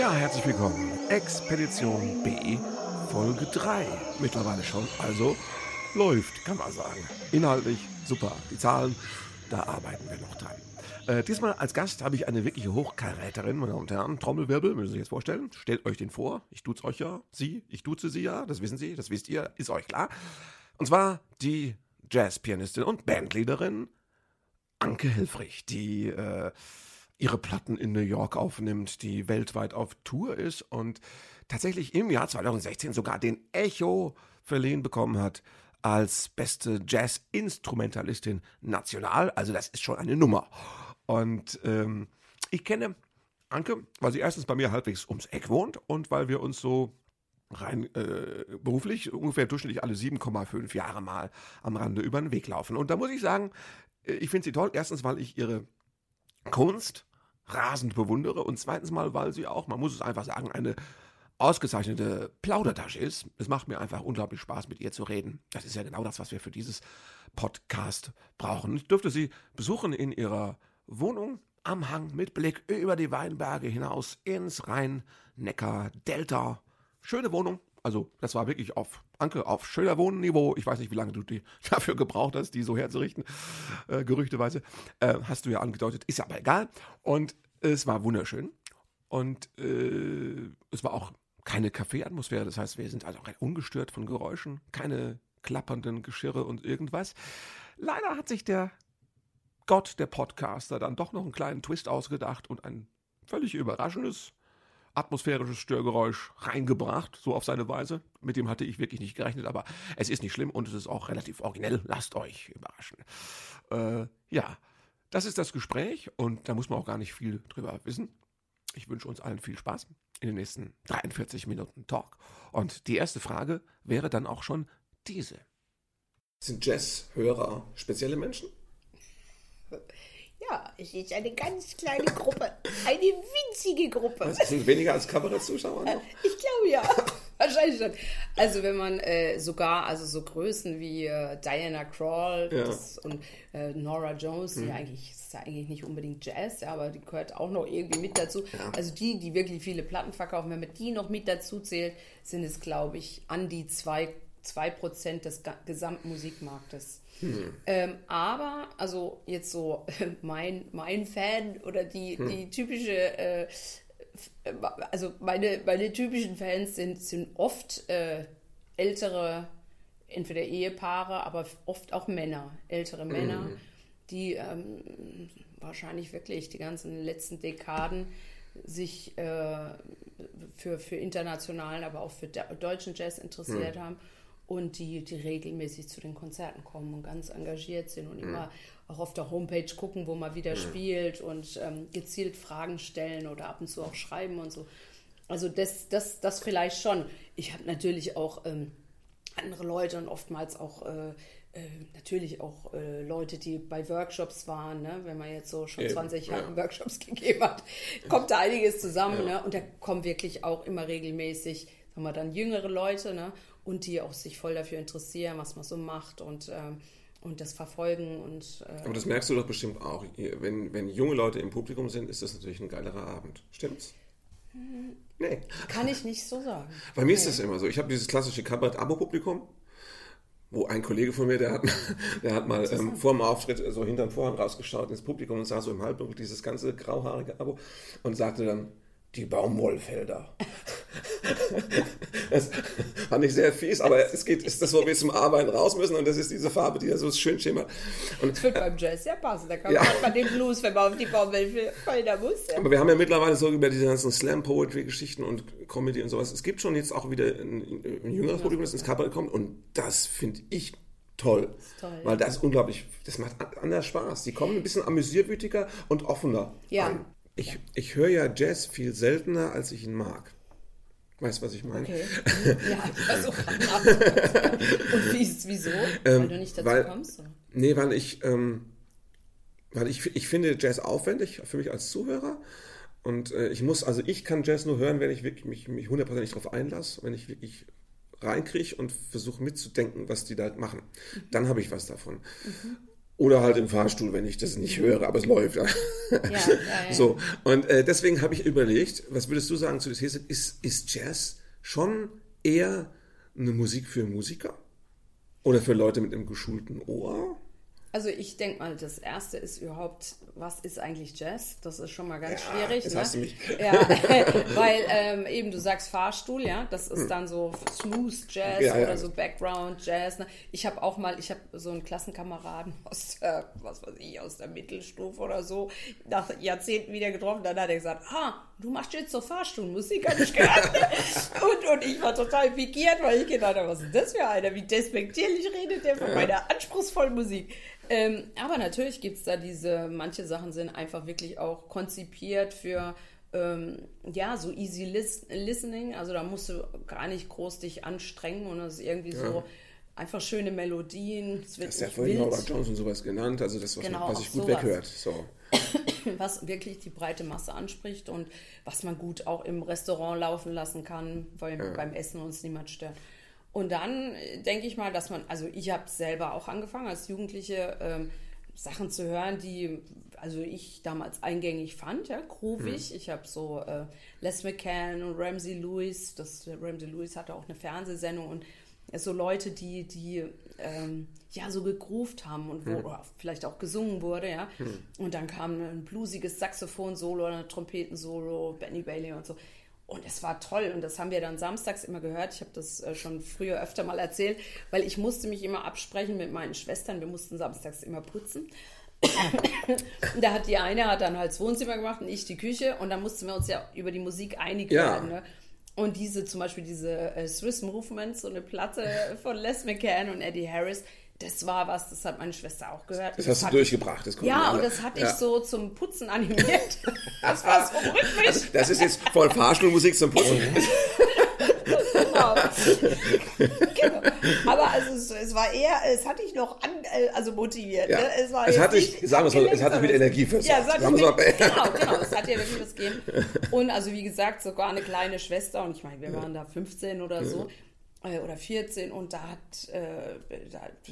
Ja, herzlich willkommen. Expedition B, Folge 3. Mittlerweile schon, also läuft, kann man sagen. Inhaltlich super. Die Zahlen, da arbeiten wir noch dran. Diesmal als Gast habe ich eine wirkliche Hochkaräterin, meine Damen und Herren. Trommelwirbel, müssen Sie sich jetzt vorstellen. Stellt euch den vor. Ich duze euch ja. Sie, ich duze Sie ja. Das wissen Sie, das wisst ihr. Ist euch klar. Und zwar die Jazzpianistin und Bandleaderin Anke Helfrich, die ihre Platten in New York aufnimmt, die weltweit auf Tour ist und tatsächlich im Jahr 2016 sogar den Echo verliehen bekommen hat als beste Jazz-Instrumentalistin national. Also das ist schon eine Nummer. Und ich kenne Anke, weil sie erstens bei mir halbwegs ums Eck wohnt und weil wir uns so rein beruflich ungefähr durchschnittlich alle 7,5 Jahre mal am Rande über den Weg laufen. Und da muss ich sagen, ich finde sie toll. Erstens, weil ich ihre Kunst rasend bewundere und zweitens mal, weil sie auch, man muss es einfach sagen, eine ausgezeichnete Plaudertasche ist. Es macht mir einfach unglaublich Spaß, mit ihr zu reden. Das ist ja genau das, was wir für dieses Podcast brauchen. Ich dürfte sie besuchen in ihrer Wohnung am Hang mit Blick über die Weinberge hinaus ins Rhein-Neckar-Delta. Schöne Wohnung. Also das war wirklich auf, Anke, auf schöner Wohnniveau. Ich weiß nicht, wie lange du die dafür gebraucht hast, die so herzurichten, gerüchteweise. Hast du ja angedeutet, ist ja aber egal. Und es war wunderschön. Und es war auch keine Kaffeeatmosphäre. Das heißt, wir sind also ungestört von Geräuschen, keine klappernden Geschirre und irgendwas. Leider hat sich der Gott, der Podcaster, dann doch noch einen kleinen Twist ausgedacht und ein völlig überraschendes atmosphärisches Störgeräusch reingebracht, so auf seine Weise. Mit dem hatte ich wirklich nicht gerechnet, aber es ist nicht schlimm und es ist auch relativ originell. Lasst euch überraschen. Ja, das ist das Gespräch und da muss man auch gar nicht viel drüber wissen. Ich wünsche uns allen viel Spaß in den nächsten 43 Minuten Talk. Und die erste Frage wäre dann auch schon diese. Sind Jazzhörer spezielle Menschen? Ja, es ist eine ganz kleine Gruppe, eine winzige Gruppe. Das sind weniger als Kabarettzuschauer noch? Ich glaube ja, wahrscheinlich schon. Also wenn man sogar, also so Größen wie Diana Krall ja. Und Nora Jones, die eigentlich, ist ja eigentlich nicht unbedingt Jazz, aber die gehört auch noch irgendwie mit dazu. Ja. Also die wirklich viele Platten verkaufen, wenn man die noch mit dazu zählt, sind es glaube ich an die 2% des gesamten Musikmarktes. Aber, also jetzt so mein Fan oder die typische, also meine typischen Fans sind oft ältere, entweder Ehepaare, aber oft auch Männer, ältere Männer, die wahrscheinlich wirklich die ganzen letzten Dekaden sich für internationalen, aber auch für deutschen Jazz interessiert haben. Und die regelmäßig zu den Konzerten kommen und ganz engagiert sind und immer auch auf der Homepage gucken, wo man wieder spielt und gezielt Fragen stellen oder ab und zu auch schreiben und so. Also das vielleicht schon. Ich habe natürlich auch andere Leute und oftmals auch Leute, die bei Workshops waren, ne? Wenn man jetzt so schon 20 Jahre Workshops gegeben hat, kommt da einiges zusammen. Ja. Ne? Und da kommen wirklich auch immer regelmäßig, sagen wir dann jüngere Leute, ne? Und die auch sich voll dafür interessieren, was man so macht und das verfolgen. Aber das merkst du doch bestimmt auch. Wenn junge Leute im Publikum sind, ist das natürlich ein geilerer Abend. Stimmt's? Nee. Kann ich nicht so sagen. Bei mir ist das immer so. Ich habe dieses klassische Kabarett-Abo-Publikum, wo ein Kollege von mir, der hat mal vor dem Auftritt so hinterm Vorhang rausgeschaut ins Publikum und sah so im Halbdunkel dieses ganze grauhaarige Abo und sagte dann, die Baumwollfelder. Das fand ich sehr fies, aber es ist das, wo wir zum Arbeiten raus müssen und das ist diese Farbe, die da so schön schimmert. Und das wird beim Jazz ja passen, da kann man den Blues, wenn man auf die Baumwollfelder muss. Ja. Aber wir haben ja mittlerweile so über diese ganzen Slam-Poetry-Geschichten und Comedy und sowas, es gibt schon jetzt auch wieder ein jüngeres Publikum, das ins Kabarett kommt und das finde ich toll, weil das unglaublich, das macht anders Spaß. Die kommen ein bisschen amüsierwütiger und offener an. Ich höre ja Jazz viel seltener, als ich ihn mag. Weißt du, was ich meine? Okay. Ja, ich versuche nachzudenken. Und wieso? Weil du nicht dazu kommst? Oder? Nee, weil ich finde Jazz aufwendig für mich als Zuhörer. Und ich kann Jazz nur hören, wenn ich wirklich mich 100% darauf einlasse, wenn ich wirklich reinkriege und versuche mitzudenken, was die da machen. Dann habe ich was davon. Oder halt im Fahrstuhl, wenn ich das nicht höre, aber es läuft. Ja, ja. So. Und deswegen habe ich überlegt, was würdest du sagen zu der These, ist Jazz schon eher eine Musik für Musiker? Oder für Leute mit einem geschulten Ohr? Also ich denke mal, das Erste ist überhaupt, was ist eigentlich Jazz? Das ist schon mal ganz schwierig. Das hast du mich. Ja, weil eben, du sagst Fahrstuhl, ja, das ist dann so Smooth Jazz oder so Background Jazz. Ne? Ich habe so einen Klassenkameraden aus der Mittelstufe oder so, nach Jahrzehnten wieder getroffen, dann hat er gesagt, du machst jetzt so Fahrstuhlmusik, habe ich gehört. und ich war total pikiert, weil ich gedacht habe, was ist das für einer, wie despektierlich redet der von meiner anspruchsvollen Musik. Aber natürlich gibt es da manche Sachen sind einfach wirklich auch konzipiert für, so easy listening, also da musst du gar nicht groß dich anstrengen und das ist irgendwie so einfach schöne Melodien. Das ist ja vorhin Nora Jones und sowas genannt, also das, was sich gut weghört. So. Was wirklich die breite Masse anspricht und was man gut auch im Restaurant laufen lassen kann, weil beim Essen uns niemand stört. Und dann denke ich mal, also ich habe selber auch angefangen als Jugendliche Sachen zu hören, die ich damals eingängig fand, ja, groovig. Ich habe so Les McCann und Ramsey Lewis, Ramsey Lewis hatte auch eine Fernsehsendung und so Leute, die so gegroovt haben und wo vielleicht auch gesungen wurde, ja. Und dann kam ein bluesiges Saxophon-Solo, ein Trompeten-Solo, Benny Bailey und so. Und es war toll und das haben wir dann samstags immer gehört. Ich habe das schon früher öfter mal erzählt, weil ich musste mich immer absprechen mit meinen Schwestern. Wir mussten samstags immer putzen. Und da hat die eine dann halt das Wohnzimmer gemacht und ich die Küche. Und dann mussten wir uns ja über die Musik einig werden. Ne? Und zum Beispiel diese Swiss Movements, so eine Platte von Les McCann und Eddie Harris, das war was, das hat meine Schwester auch gehört. Das hast du durchgebracht. Das hatte ich so zum Putzen animiert. Das war so rhythmisch. Also, das ist jetzt von Fahrstuhlmusik zum Putzen. Genau. Genau. Aber also es hatte ich noch motiviert. Ja. Ne? Es hat dich mit Energie versorgt. Genau, es hat ja wirklich was gegeben. Und also wie gesagt, sogar eine kleine Schwester, und ich meine, wir waren da 15 oder so, oder 14, und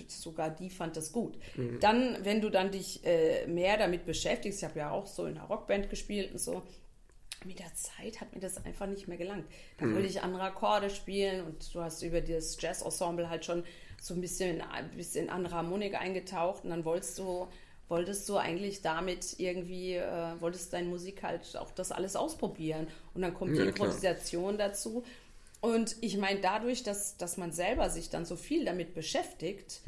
sogar die fand das gut. Dann, wenn du dann dich mehr damit beschäftigst, ich habe ja auch so in einer Rockband gespielt und so, mit der Zeit hat mir das einfach nicht mehr gelangt. Da wollte ich andere Akkorde spielen und du hast über das Jazz-Ensemble halt schon so ein bisschen andere Harmonik eingetaucht und dann wolltest du eigentlich damit irgendwie, wolltest deine Musik halt auch das alles ausprobieren und dann kommt die Improvisation dazu. Und ich meine, dadurch, dass man selber sich dann so viel damit beschäftigt,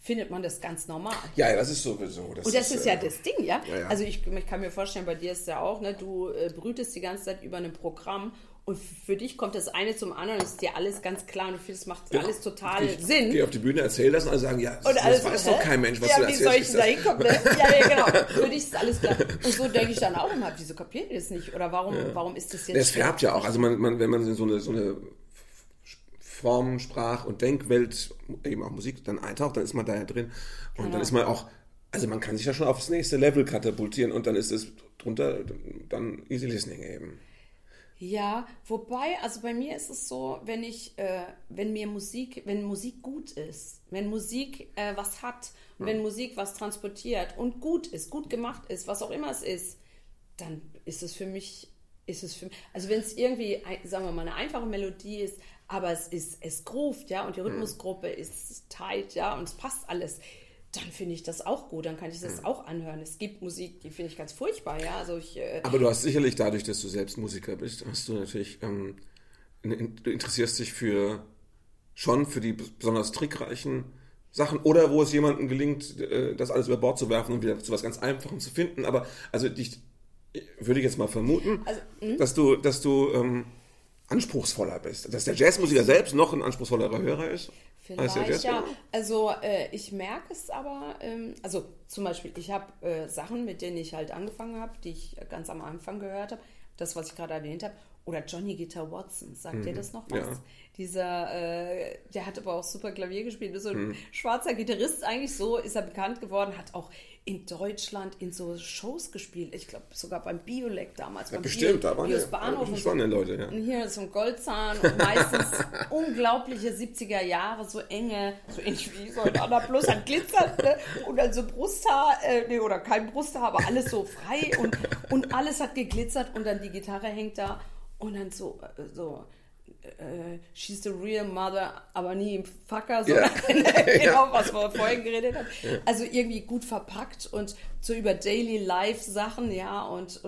findet man das ganz normal. Ja, das ist sowieso. Und das ist ja das Ding, ja? Ja. Also ich kann mir vorstellen, bei dir ist es ja auch, ne? Du brütest die ganze Zeit über ein Programm und für dich kommt das eine zum anderen und ist dir alles ganz klar und das macht alles total Sinn. Ich gehe auf die Bühne, erzähle das und alle sagen, ja, das weiß doch kein Mensch, was du erzählst. Ja, wie soll ich da hinkommen? Ne? Ja, genau. Für dich ist alles klar. Und so denke ich dann auch immer, wieso kapiert ihr das nicht? Oder warum ist das jetzt... Das färbt ja auch. Also wenn man so eine Form, Sprach- und Denkwelt, eben auch Musik, dann eintaucht, dann ist man da ja drin. Und dann ist man auch... Also man kann sich ja schon aufs nächste Level katapultieren und dann ist es drunter dann Easy Listening eben. Ja, wobei, also bei mir ist es so, wenn Musik gut ist, wenn Musik was hat, und wenn Musik was transportiert und gut ist, gut gemacht ist, was auch immer es ist, dann ist es für mich, also wenn es irgendwie, sagen wir mal, eine einfache Melodie ist, aber es groovt, ja, und die Rhythmusgruppe ist tight, ja, und es passt alles, dann finde ich das auch gut, dann kann ich das auch anhören. Es gibt Musik, die finde ich ganz furchtbar, ja. Also aber du hast sicherlich dadurch, dass du selbst Musiker bist, hast du natürlich, du interessierst dich für die besonders trickreichen Sachen oder wo es jemandem gelingt, das alles über Bord zu werfen und wieder zu was ganz Einfachem zu finden. Aber also dich würde ich jetzt mal vermuten, dass du anspruchsvoller bist, dass der Jazzmusiker selbst noch ein anspruchsvollerer Hörer ist. Vielleicht, ja. Also ich merke es aber, also zum Beispiel, ich habe Sachen, mit denen ich halt angefangen habe, die ich ganz am Anfang gehört habe, das, was ich gerade erwähnt habe, Oder Johnny Guitar Watson, sagt ihr das noch was? Ja. Der hat aber auch super Klavier gespielt, ist so ein schwarzer Gitarrist eigentlich, so ist er bekannt geworden, hat auch in Deutschland in so Shows gespielt, ich glaube sogar beim Biolek damals, beim Bios Bahnhof und so, Leute, ja. Und hier so ein Goldzahn und meistens unglaubliche 70er Jahre, so enge, so ähnlich wie so ein anderer, bloß ein Glitzer, ne? Und dann so Brusthaar, oder kein Brusthaar, aber alles so frei und alles hat geglitzert und dann die Gitarre hängt da. Und dann she's the real mother, aber nie im Fucker, sondern genau, was wir vorhin geredet haben. Yeah. Also irgendwie gut verpackt und so über Daily Life Sachen, ja, und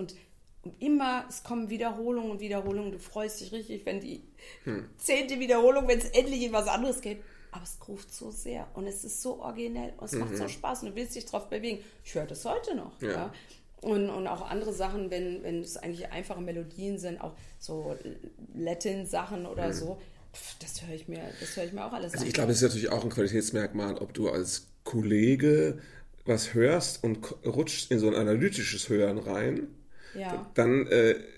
immer, es kommen Wiederholungen und Wiederholungen, du freust dich richtig, wenn die 10. Wiederholung, wenn es endlich in was anderes geht. Aber es ruft so sehr und es ist so originell und es macht so Spaß und du willst dich drauf bewegen. Ich höre das heute noch, ja. Und auch andere Sachen, wenn es eigentlich einfache Melodien sind, auch so Latin-Sachen oder so, das höre ich mir auch alles an. Also ich glaube, es ist natürlich auch ein Qualitätsmerkmal, ob du als Kollege was hörst und rutscht in so ein analytisches Hören rein, dann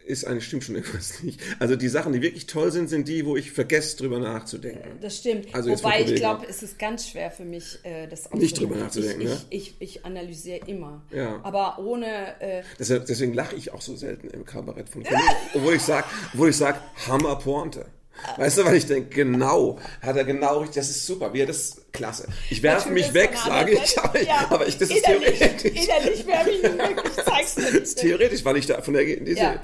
ist eigentlich, stimmt schon irgendwas nicht. Also die Sachen, die wirklich toll sind, sind die, wo ich vergesse, drüber nachzudenken. Das stimmt. Also wobei ich glaube, es ist ganz schwer für mich, das auch nicht drüber nachzudenken. Ich analysiere immer. Ja. Aber ohne... Deswegen lache ich auch so selten im Kabarett von Kollegen, obwohl ich sage, Hammer Pointe. Weißt du, weil ich denke, genau, hat er genau richtig, das ist super, klasse. Ich werfe mich weg, sage ich, aber ich, das ist theoretisch. Innerlich werfe ich mich weg, ich zeig's dir. Das ist theoretisch, weil ich da von der...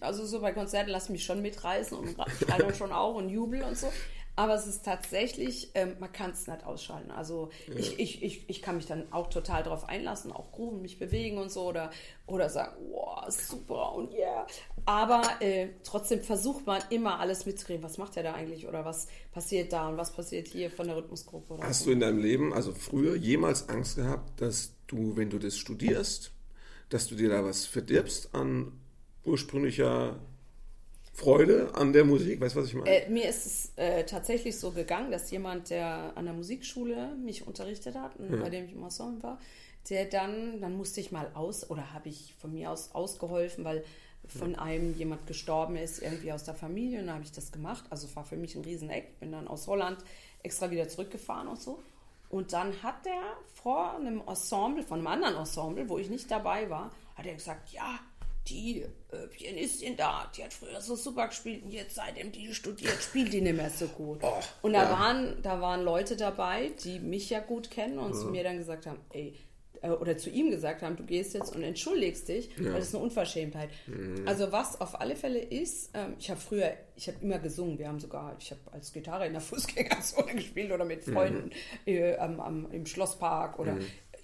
also so bei Konzerten lasse ich mich schon mitreißen und schreie schon auch und jubel und so, aber es ist tatsächlich, man kann es nicht ausschalten, also ich kann mich dann auch total drauf einlassen, auch grooven, mich bewegen und so oder sagen, wow, super und yeah, aber trotzdem versucht man immer alles mitzukriegen, was macht er da eigentlich oder was passiert da und was passiert hier von der Rhythmusgruppe. Oder hast du in deinem Leben, also früher, jemals Angst gehabt, dass du, wenn du das studierst, dass du dir da was verdirbst an ursprünglicher Freude an der Musik, weißt du, was ich meine? Mir ist es tatsächlich so gegangen, dass jemand, der an der Musikschule mich unterrichtet hat, bei dem ich immer so war, der dann musste ich mal habe ich von mir aus ausgeholfen, weil von einem jemand gestorben ist, irgendwie aus der Familie, und dann habe ich das gemacht, also es war für mich ein Rieseneck, bin dann aus Holland extra wieder zurückgefahren und so, und dann hat der vor einem Ensemble, von einem anderen Ensemble, wo ich nicht dabei war, hat er gesagt, ja, die Pianistin da, die hat früher so super gespielt und jetzt, seitdem die studiert, spielt die nicht mehr so gut. Oh, und da waren Leute dabei, die mich ja gut kennen und zu mir dann gesagt haben, zu ihm gesagt haben, du gehst jetzt und entschuldigst dich, weil das ist eine Unverschämtheit. Mhm. Also was auf alle Fälle ist, ich habe immer gesungen, ich habe als Gitarre in der Fußgängerzone gespielt oder mit Freunden im Schlosspark oder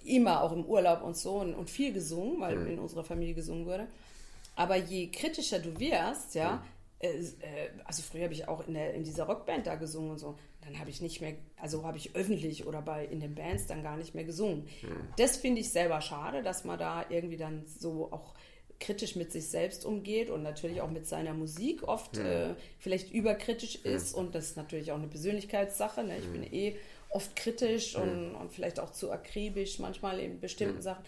immer auch im Urlaub und so und viel gesungen, weil in unserer Familie gesungen wurde. Aber je kritischer du wirst, also früher habe ich auch in dieser Rockband da gesungen und so, dann habe ich nicht mehr, also habe ich öffentlich oder in den Bands dann gar nicht mehr gesungen. Mhm. Das finde ich selber schade, dass man da irgendwie dann so auch kritisch mit sich selbst umgeht und natürlich auch mit seiner Musik oft vielleicht überkritisch ist, und das ist natürlich auch eine Persönlichkeitssache, ne? Ich bin oft kritisch und vielleicht auch zu akribisch manchmal in bestimmten Sachen.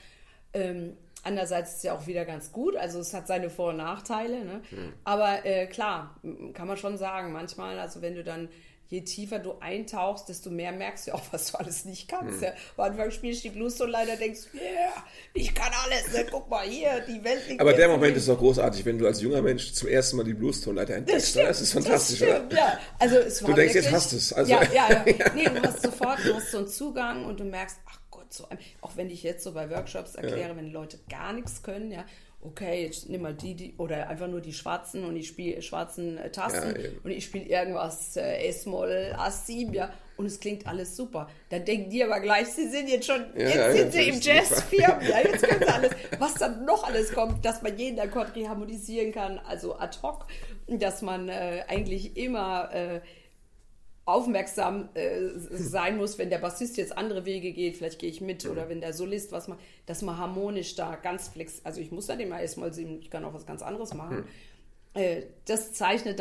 Andererseits ist es ja auch wieder ganz gut, also es hat seine Vor- und Nachteile, ne? Aber klar, kann man schon sagen, manchmal, also wenn du dann, je tiefer du eintauchst, desto mehr merkst du auch, was du alles nicht kannst. Ja. Am Anfang spielst du die Blues und leider denkst du, ich kann alles, ne? Guck mal hier, die Welt liegt. Aber der Moment ist doch großartig, wenn du als junger Mensch zum ersten Mal die Blues-Tonleiter entdeckst, oder? Das ist fantastisch, das stimmt, oder? Ja. Also, du denkst, jetzt hast du es. Also. Ja. Nee, du hast so einen Zugang und du merkst, ach Gott, so ein, auch wenn ich jetzt so bei Workshops erkläre, wenn die Leute gar nichts können, okay, jetzt nimm mal die oder einfach nur die schwarzen und ich spiele schwarzen Tasten und ich spiele irgendwas S-Moll, A7, und es klingt alles super. Dann denken die aber gleich, sie sind jetzt schon, jetzt sind sie im Jazz-Firmen, jetzt können sie alles, was dann noch alles kommt, dass man jeden Akkord harmonisieren kann, also ad hoc, dass man eigentlich immer aufmerksam sein muss, wenn der Bassist jetzt andere Wege geht, vielleicht gehe ich mit, oder wenn der Solist was macht, dass man harmonisch da ganz flexibel, also ich muss dann immer erstmal sehen, ich kann auch was ganz anderes machen. Das zeigt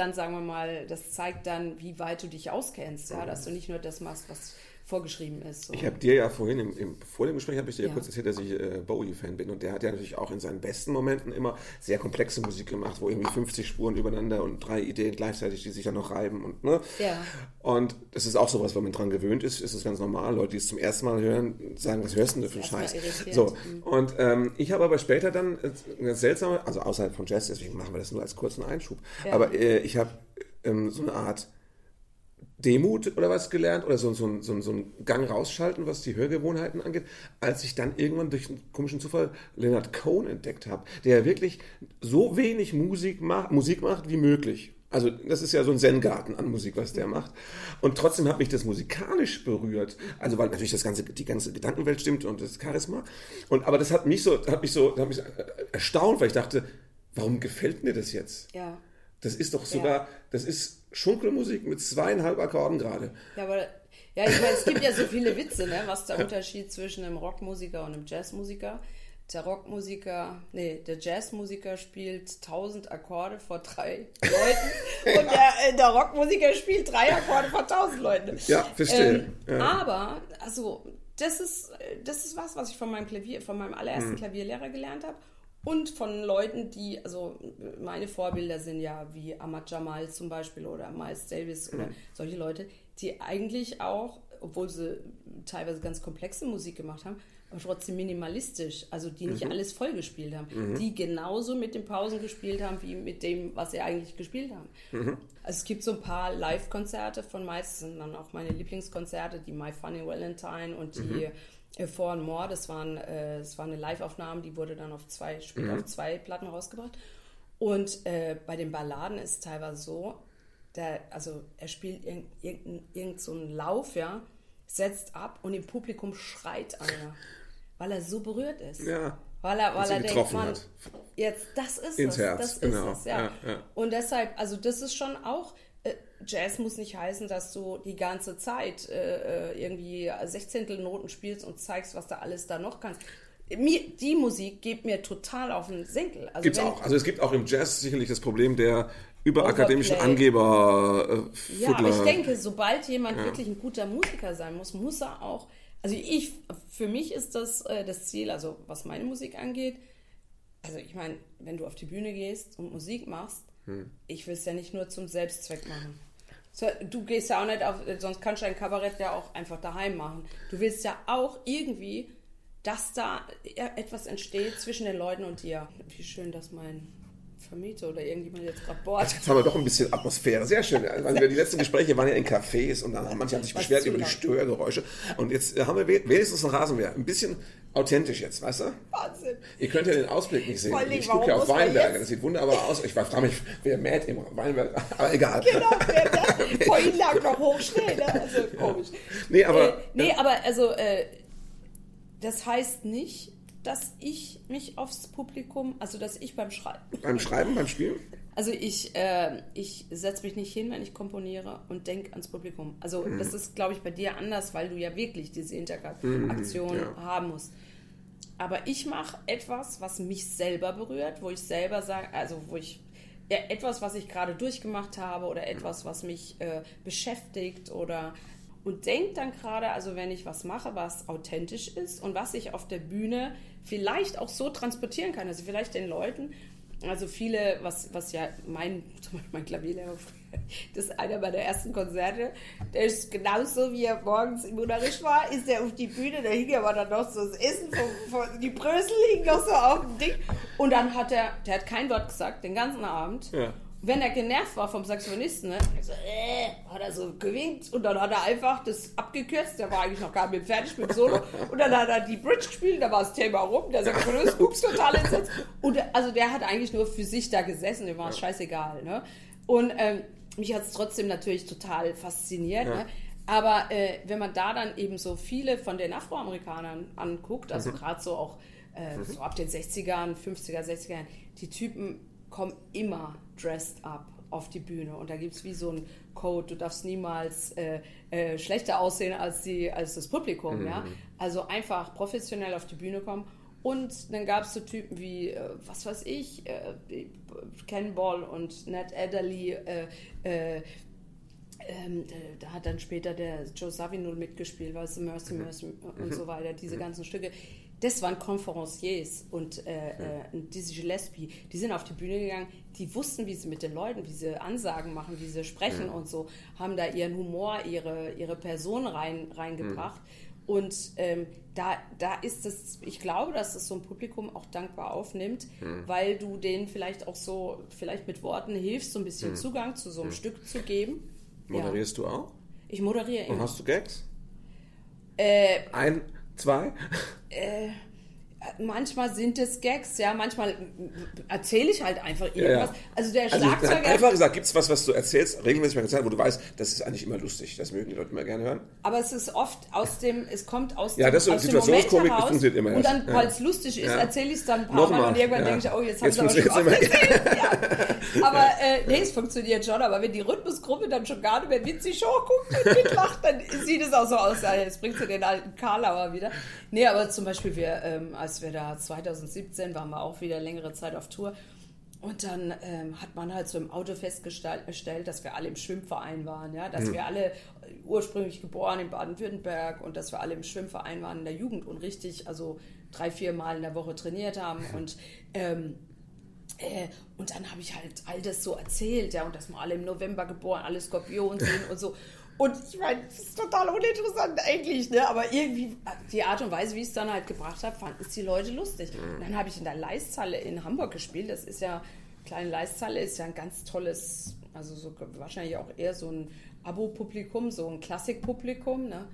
dann, wie weit du dich auskennst, dass du nicht nur das machst, was vorgeschrieben ist. So. Ich habe dir ja vorhin, vor dem Gespräch habe ich dir ja kurz erzählt, dass ich Bowie-Fan bin, und der hat ja natürlich auch in seinen besten Momenten immer sehr komplexe Musik gemacht, wo irgendwie 50 Spuren übereinander und 3 Ideen gleichzeitig, die sich dann noch reiben und ne. Ja. Und das ist auch sowas, wenn man dran gewöhnt ist, ist es ganz normal. Leute, die es zum ersten Mal hören, sagen, was hörst du denn für einen Scheiß? So. Und ich habe aber später dann ganz seltsame, also außerhalb von Jazz, deswegen machen wir das nur als kurzen Einschub, aber ich habe so eine Art Demut oder was gelernt oder so ein Gang rausschalten, was die Hörgewohnheiten angeht, als ich dann irgendwann durch einen komischen Zufall Leonard Cohen entdeckt habe, der wirklich so wenig Musik macht wie möglich. Also das ist ja so ein Zen-Garten an Musik, was der macht. Und trotzdem hat mich das musikalisch berührt. Also weil natürlich die ganze Gedankenwelt stimmt und das Charisma. Aber das hat mich erstaunt, weil ich dachte, warum gefällt mir das jetzt? Ja. Das ist doch sogar, das ist Schunkelmusik mit 2,5 Akkorden gerade. Ja, aber ich meine, es gibt ja so viele Witze, ne? Was ist der Unterschied zwischen einem Rockmusiker und einem Jazzmusiker? Der Jazzmusiker spielt 1000 Akkorde vor 3 Leuten und der Rockmusiker spielt 3 Akkorde vor 1000 Leuten. Ja, verstehe. Aber, also, das ist was ich von meinem allerersten Klavierlehrer gelernt habe. Und von Leuten, die, also meine Vorbilder sind ja wie Ahmad Jamal zum Beispiel oder Miles Davis oder solche Leute, die eigentlich auch, obwohl sie teilweise ganz komplexe Musik gemacht haben, aber trotzdem minimalistisch, also die nicht alles voll gespielt haben, die genauso mit den Pausen gespielt haben, wie mit dem, was sie eigentlich gespielt haben. Also es gibt so ein paar Live-Konzerte von Miles, sind dann auch meine Lieblingskonzerte, die My Funny Valentine und die For and More, das war eine Live-Aufnahme, die wurde dann auf 2 Platten rausgebracht. Und bei den Balladen ist es teilweise so, er spielt irgend so einen Lauf, setzt ab und im Publikum schreit einer, weil er so berührt ist. Ja. Weil er denkt, Mann, jetzt, das ist ins es. Herz. Das ist genau. es, ja. Ja, ja. Und deshalb, also das ist schon auch... Jazz muss nicht heißen, dass du die ganze Zeit irgendwie 16. Noten spielst und zeigst, was da alles da noch kannst. Die Musik geht mir total auf den Senkel. Also gibt's auch. Also es gibt auch im Jazz sicherlich das Problem der überakademischen Angeber. Ja, aber ich denke, sobald jemand wirklich ein guter Musiker sein muss, muss er auch, also für mich ist das das Ziel, also was meine Musik angeht, also ich meine, wenn du auf die Bühne gehst und Musik machst, ich will es ja nicht nur zum Selbstzweck machen. So, du gehst ja auch nicht auf, sonst kannst du ein Kabarett ja auch einfach daheim machen. Du willst ja auch irgendwie, dass da etwas entsteht zwischen den Leuten und dir. Wie schön, dass mein Vermieter oder irgendjemand jetzt gerade bohrt. Jetzt haben wir doch ein bisschen Atmosphäre. Sehr schön. Also die letzten Gespräche waren ja in Cafés und dann manche haben sich beschwert über die Störgeräusche. Und jetzt haben wir wenigstens einen Rasenmäher. Ein bisschen authentisch jetzt, weißt du? Wahnsinn. Ihr könnt ja den Ausblick nicht sehen. Ich gucke ja auf Weinberge, das sieht wunderbar aus. Ich frage mich, wer mäht immer? Weinberg, aber egal. Genau, wer da? Vorhin lag noch Hochschnee, ne? Also komisch. Nee, aber das heißt nicht, dass ich mich aufs Publikum, also dass ich beim Schreiben... Beim Schreiben, beim Spielen? Also ich setze mich nicht hin, wenn ich komponiere und denke ans Publikum. Also das ist, glaube ich, bei dir anders, weil du ja wirklich diese Interaktion haben musst. Aber ich mache etwas, was mich selber berührt, wo ich selber sage, also wo ich etwas, was ich gerade durchgemacht habe oder etwas, was mich beschäftigt oder... Und denke dann gerade, also wenn ich was mache, was authentisch ist und was ich auf der Bühne vielleicht auch so transportieren kann, also vielleicht den Leuten, also viele, was ja zum Beispiel mein Klavierlehrer, das ist einer meiner ersten Konzerte, der ist genauso, wie er morgens im Unterricht war, ist er auf die Bühne, da hing aber dann noch so das Essen, die Brösel hingen noch so auf dem Ding und dann hat der hat kein Wort gesagt, den ganzen Abend. Ja. Wenn er genervt war vom Saxophonisten, ne, hat er so gewinkt und dann hat er einfach das abgekürzt, der war eigentlich noch gar nicht fertig mit Solo und dann hat er die Bridge gespielt, da war das Thema rum, der Saxophonist guckt total entsetzt und also der hat eigentlich nur für sich da gesessen, dem war es scheißegal, ne? Und mich hat es trotzdem natürlich total fasziniert, ne? Aber wenn man da dann eben so viele von den Afroamerikanern anguckt, also gerade so auch so ab den 50er, 60er Jahren, die Typen kommen immer dressed up auf die Bühne und da gibt es wie so einen Code, du darfst niemals schlechter aussehen als das Publikum, ja? Also einfach professionell auf die Bühne kommen und dann gab es so Typen wie, was weiß ich, Ken Ball und Nat Adderley, Da hat dann später der Joe Zawinul mitgespielt, weißt du, Mercy, Mercy und so weiter, diese ganzen Stücke. Das waren Konferenciers und diese Gillespie, die sind auf die Bühne gegangen, die wussten, wie sie mit den Leuten, wie sie Ansagen machen, wie sie sprechen und so, haben da ihren Humor, ihre Person reingebracht. Und da ist es, ich glaube, dass das so ein Publikum auch dankbar aufnimmt, weil du denen vielleicht auch so, vielleicht mit Worten hilfst, so ein bisschen Zugang zu so einem Stück zu geben. Moderierst du auch? Ich moderiere immer. Und hast du Gags? Ein, zwei? Manchmal sind es Gags, ja, manchmal erzähle ich halt einfach irgendwas. Ja, ja. Also der Schlagzeuger... Also einfach gesagt, gibt es was du erzählst, regelmäßig mal gezeigt, wo du weißt, das ist eigentlich immer lustig, das mögen die Leute immer gerne hören. Aber es ist oft aus dem Moment heraus, funktioniert immer. Und dann, weil es lustig ist, erzähle ich es dann ein paar Mal und irgendwann denke ich, oh, jetzt haben sie aber schon oft erzählt. Ja. Aber es funktioniert schon, aber wenn die Rhythmusgruppe dann schon gar nicht mehr witzig guckt und mitmacht, dann sieht es auch so aus, jetzt bringst du den alten Karlauer wieder. Nee, aber zum Beispiel wir, als wir da 2017 waren, wir auch wieder längere Zeit auf Tour und dann hat man halt so im Auto festgestellt, dass wir alle im Schwimmverein waren, ja, dass wir alle ursprünglich geboren in Baden-Württemberg und dass wir alle im Schwimmverein waren in der Jugend und richtig, also 3-4 Mal in der Woche trainiert haben und dann habe ich halt all das so erzählt, ja, und dass wir alle im November geboren, alle Skorpion sind und so. Und ich meine, das ist total uninteressant eigentlich, ne? Aber irgendwie die Art und Weise, wie ich es dann halt gebracht habe, fanden es die Leute lustig. Und dann habe ich in der Leisthalle in Hamburg gespielt. Das ist ja, kleine Leisthalle ist ja ein ganz tolles, also so, wahrscheinlich auch eher so ein Abo-Publikum, so ein Klassik-Publikum, ne?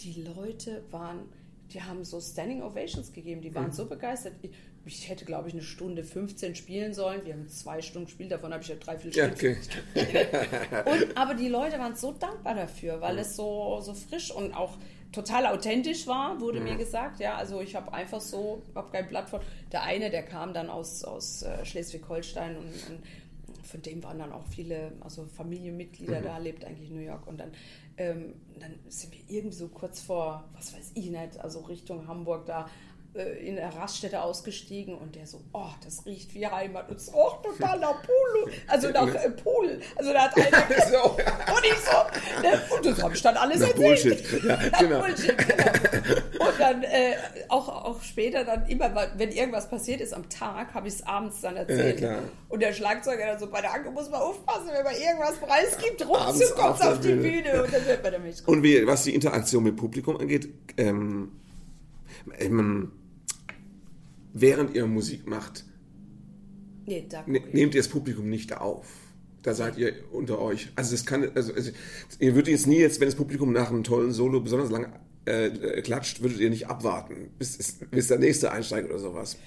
Die Leute waren, die haben so Standing Ovations gegeben, die waren so begeistert. Ich hätte, glaube ich, eine Stunde 15 spielen sollen. Wir haben 2 Stunden gespielt, davon habe ich ja 3-4 Stunden. Aber die Leute waren so dankbar dafür, weil es so frisch und auch total authentisch war, wurde mir gesagt. Ja, also ich habe einfach so, habe kein Blatt vor. Der eine, der kam dann aus Schleswig-Holstein und von dem waren dann auch viele, also Familienmitglieder da, lebt eigentlich in New York. Und dann sind wir irgendwie so kurz vor, was weiß ich nicht, also Richtung Hamburg da, in der Raststätte ausgestiegen und der so, oh, das riecht wie Heimat und es roch total nach Pool, also nach Pool, also da hat einer so, ja. Und ich so, ne, und das habe ich dann alles erzählt. Ja, genau. Bullshit, genau. Und dann auch später dann immer, wenn irgendwas passiert ist am Tag, habe ich es abends dann erzählt. Ja, und der Schlagzeuger dann so, bei der Anke muss man aufpassen, wenn man irgendwas preisgibt, rutscht kommt auf die Bühne und dann wird man damit kommen. Und wie, was die Interaktion mit Publikum angeht, während ihr Musik macht, nehmt ihr das Publikum nicht auf. Da seid ihr unter euch. Also das kann, ihr würdet jetzt nie, wenn das Publikum nach einem tollen Solo besonders lange klatscht, würdet ihr nicht abwarten, bis der nächste einsteigt oder sowas.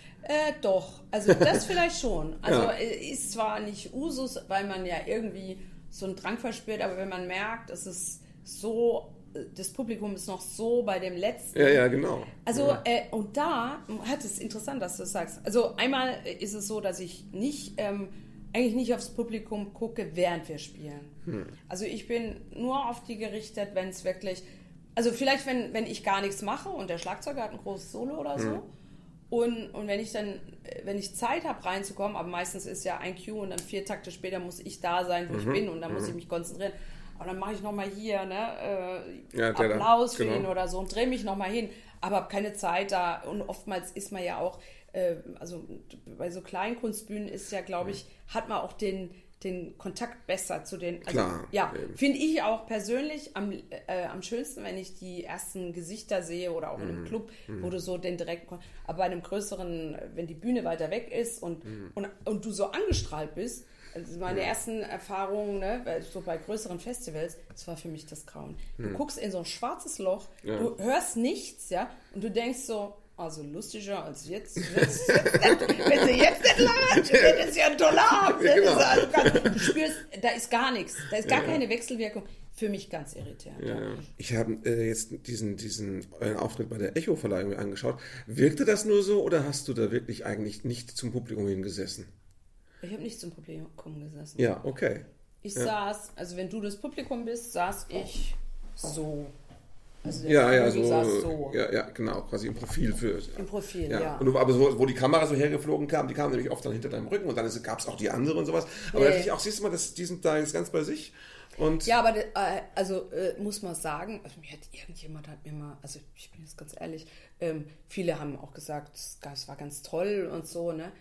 Doch, also das vielleicht schon. Also ja. Ist zwar nicht Usus, weil man ja irgendwie so einen Drang verspürt, aber wenn man merkt, dass es so... Das Publikum ist noch so bei dem letzten. Ja, genau. Also, ja. Und da hat es interessant, dass du das sagst. Also, einmal ist es so, dass ich nicht, eigentlich nicht aufs Publikum gucke, während wir spielen. Also, ich bin nur auf die gerichtet, wenn es wirklich, also vielleicht, wenn ich gar nichts mache und der Schlagzeuger hat ein großes Solo oder so. Und wenn ich dann, wenn ich Zeit habe reinzukommen, aber meistens ist ja ein Cue und dann 4 Takte später muss ich da sein, wo ich bin und dann muss ich mich konzentrieren. Und dann mache ich nochmal hier, ne, Applaus für ihn oder so und drehe mich nochmal hin, aber habe keine Zeit da. Und oftmals ist man ja auch, also bei so kleinen Kunstbühnen ist ja, glaube ich, hat man auch den Kontakt besser zu den, also klar, ja, finde ich auch persönlich am schönsten, wenn ich die ersten Gesichter sehe oder auch in einem Club, wo du so den direkten, aber bei einem größeren, wenn die Bühne weiter weg ist und du so angestrahlt bist. Also meine ersten Erfahrungen, ne, so bei größeren Festivals, das war für mich das Grauen. Du guckst in so ein schwarzes Loch, du hörst nichts, ja, und du denkst so, also lustiger als jetzt, wenn sie jetzt nicht lacht, dann ist ja ein toller Abend. Du spürst, da ist gar nichts, da ist gar keine Wechselwirkung. Für mich ganz irritierend. Ja. Ich habe jetzt diesen Auftritt bei der Echo-Verleihung angeschaut. Wirkte das nur so oder hast du da wirklich eigentlich nicht zum Publikum hingesessen? Ich habe nicht zum Publikum gesessen. Ja, okay. Ich saß, also wenn du das Publikum bist, saß ich so. Also der Publikum saß so. Ja, genau, quasi im Profil. Im Profil, ja. Und aber so, wo die Kamera so hergeflogen kam, die kam nämlich oft dann hinter deinem Rücken und dann gab es auch die andere und sowas. Aber da dachte ich auch, siehst du mal, die sind da jetzt ganz bei sich. Und ja, aber muss man sagen, also irgendjemand hat mir mal, also ich bin jetzt ganz ehrlich, viele haben auch gesagt, das war ganz toll und so, ne?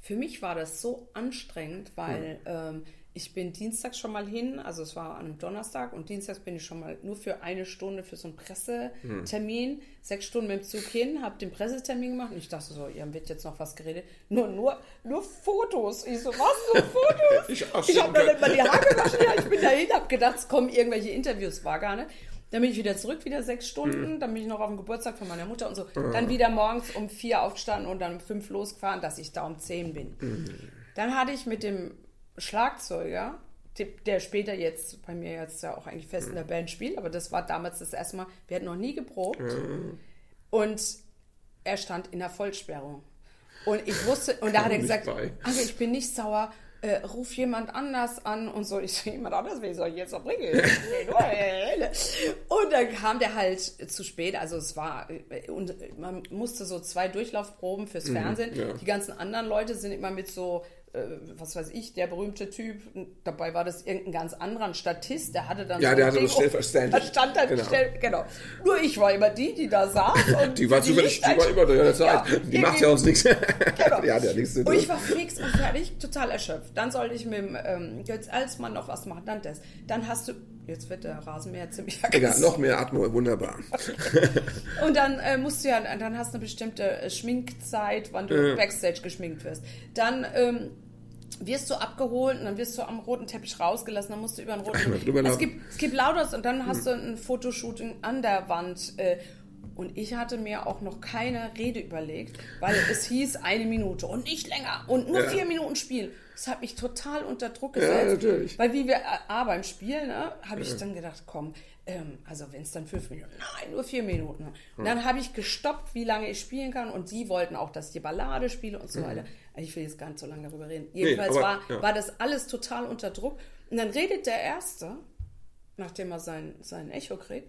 Für mich war das so anstrengend, weil ich bin dienstags schon mal hin, also es war an einem Donnerstag und dienstags bin ich schon mal nur für eine Stunde für so einen Pressetermin, 6 Stunden mit dem Zug hin, habe den Pressetermin gemacht und ich dachte so, ja, wird jetzt noch was geredet, nur Fotos. Ich so, was, nur Fotos? Ich habe dann immer die Haare gewaschen, ja, ich bin dahin, habe gedacht, es kommen irgendwelche Interviews, war gar nicht. Dann bin ich wieder zurück, wieder 6 Stunden, dann bin ich noch auf dem Geburtstag von meiner Mutter und so. Dann wieder morgens um 4 aufgestanden und dann um 5 losgefahren, dass ich da um 10 bin. Dann hatte ich mit dem Schlagzeuger, der später jetzt bei mir jetzt ja auch eigentlich fest in der Band spielt, aber das war damals das erste Mal, wir hatten noch nie geprobt und er stand in der Vollsperrung. Und ich wusste, und da hat er gesagt, also ich bin nicht sauer, ruf jemand anders an und so. Ich so, jemand anders, wen soll ich jetzt noch bringen? Und dann kam der halt zu spät. Also es war, und man musste so 2 Durchlaufproben fürs Fernsehen. Ja. Die ganzen anderen Leute sind immer mit so, was weiß ich, der berühmte Typ, dabei war das irgendein ganz anderer Statist, der hatte dann ja, so der hatte das Stellvertreter. Genau. Nur ich war immer die da saß. Und die war über der Zeit. Ja, die macht ja uns nichts. Genau. Die hat ja nichts zu tun. Und ich war fix und fertig, total erschöpft. Dann sollte ich mit dem Götz Alsmann noch was machen, dann das. Dann hast du, jetzt wird der Rasenmäher ziemlich aggressiv. Egal, noch mehr Atmo, wunderbar. Und dann musst du ja, dann hast du eine bestimmte Schminkzeit, wann du Backstage geschminkt wirst. Dann wirst du abgeholt und dann wirst du am roten Teppich rausgelassen, dann musst du über den roten Teppich. Es gibt Lauders und dann hast du ein Fotoshooting an der Wand. Und ich hatte mir auch noch keine Rede überlegt, weil es hieß 1 Minute und nicht länger und nur 4 Minuten spielen. Das hat mich total unter Druck gesetzt. Ja, natürlich. Weil wie wir beim Spielen, ne, habe ich dann gedacht, komm, also wenn es dann 5 Minuten, nein, nur 4 Minuten. Und dann habe ich gestoppt, wie lange ich spielen kann und die wollten auch, dass ich die Ballade spiele und so weiter. Also ich will jetzt gar nicht so lange darüber reden. Jedenfalls war das alles total unter Druck. Und dann redet der Erste, nachdem er sein Echo kriegt,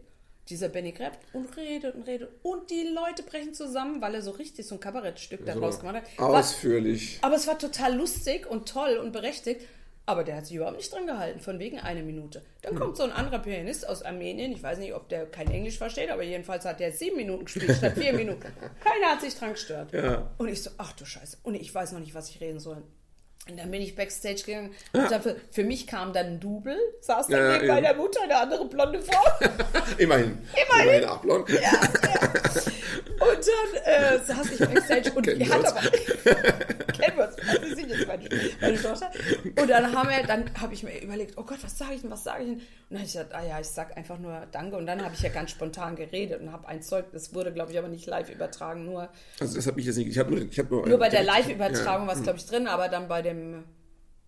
dieser Benny Krepp, und redet. Und die Leute brechen zusammen, weil er so richtig so ein Kabarettstück daraus gemacht hat. Ausführlich. Aber es war total lustig und toll und berechtigt. Aber der hat sich überhaupt nicht dran gehalten, von wegen 1 Minute. Dann kommt so ein anderer Pianist aus Armenien, ich weiß nicht, ob der kein Englisch versteht, aber jedenfalls hat der 7 Minuten gespielt statt 4 Minuten. Keiner hat sich dran gestört. Ja. Und ich so, ach du Scheiße. Und ich weiß noch nicht, was ich reden soll. Und dann bin ich Backstage gegangen und dafür, für mich kam dann ein Double, saß dann neben meiner Mutter, eine andere blonde Frau. Immerhin auch blond. Ja. Und dann saß ich Backstage und die hat aber... Kennen wir uns. Also sie sind jetzt meine Tochter. Und dann habe ich mir überlegt, oh Gott, was sage ich denn? Und dann habe ich gesagt, ich sage einfach nur Danke. Und dann habe ich ja ganz spontan geredet und habe ein Zeug, das wurde, glaube ich, aber nicht live übertragen, nur... Also das hat mich jetzt nicht... Ich hab nur bei der Live-Übertragung war es, glaube ich, drin, aber dann bei dem...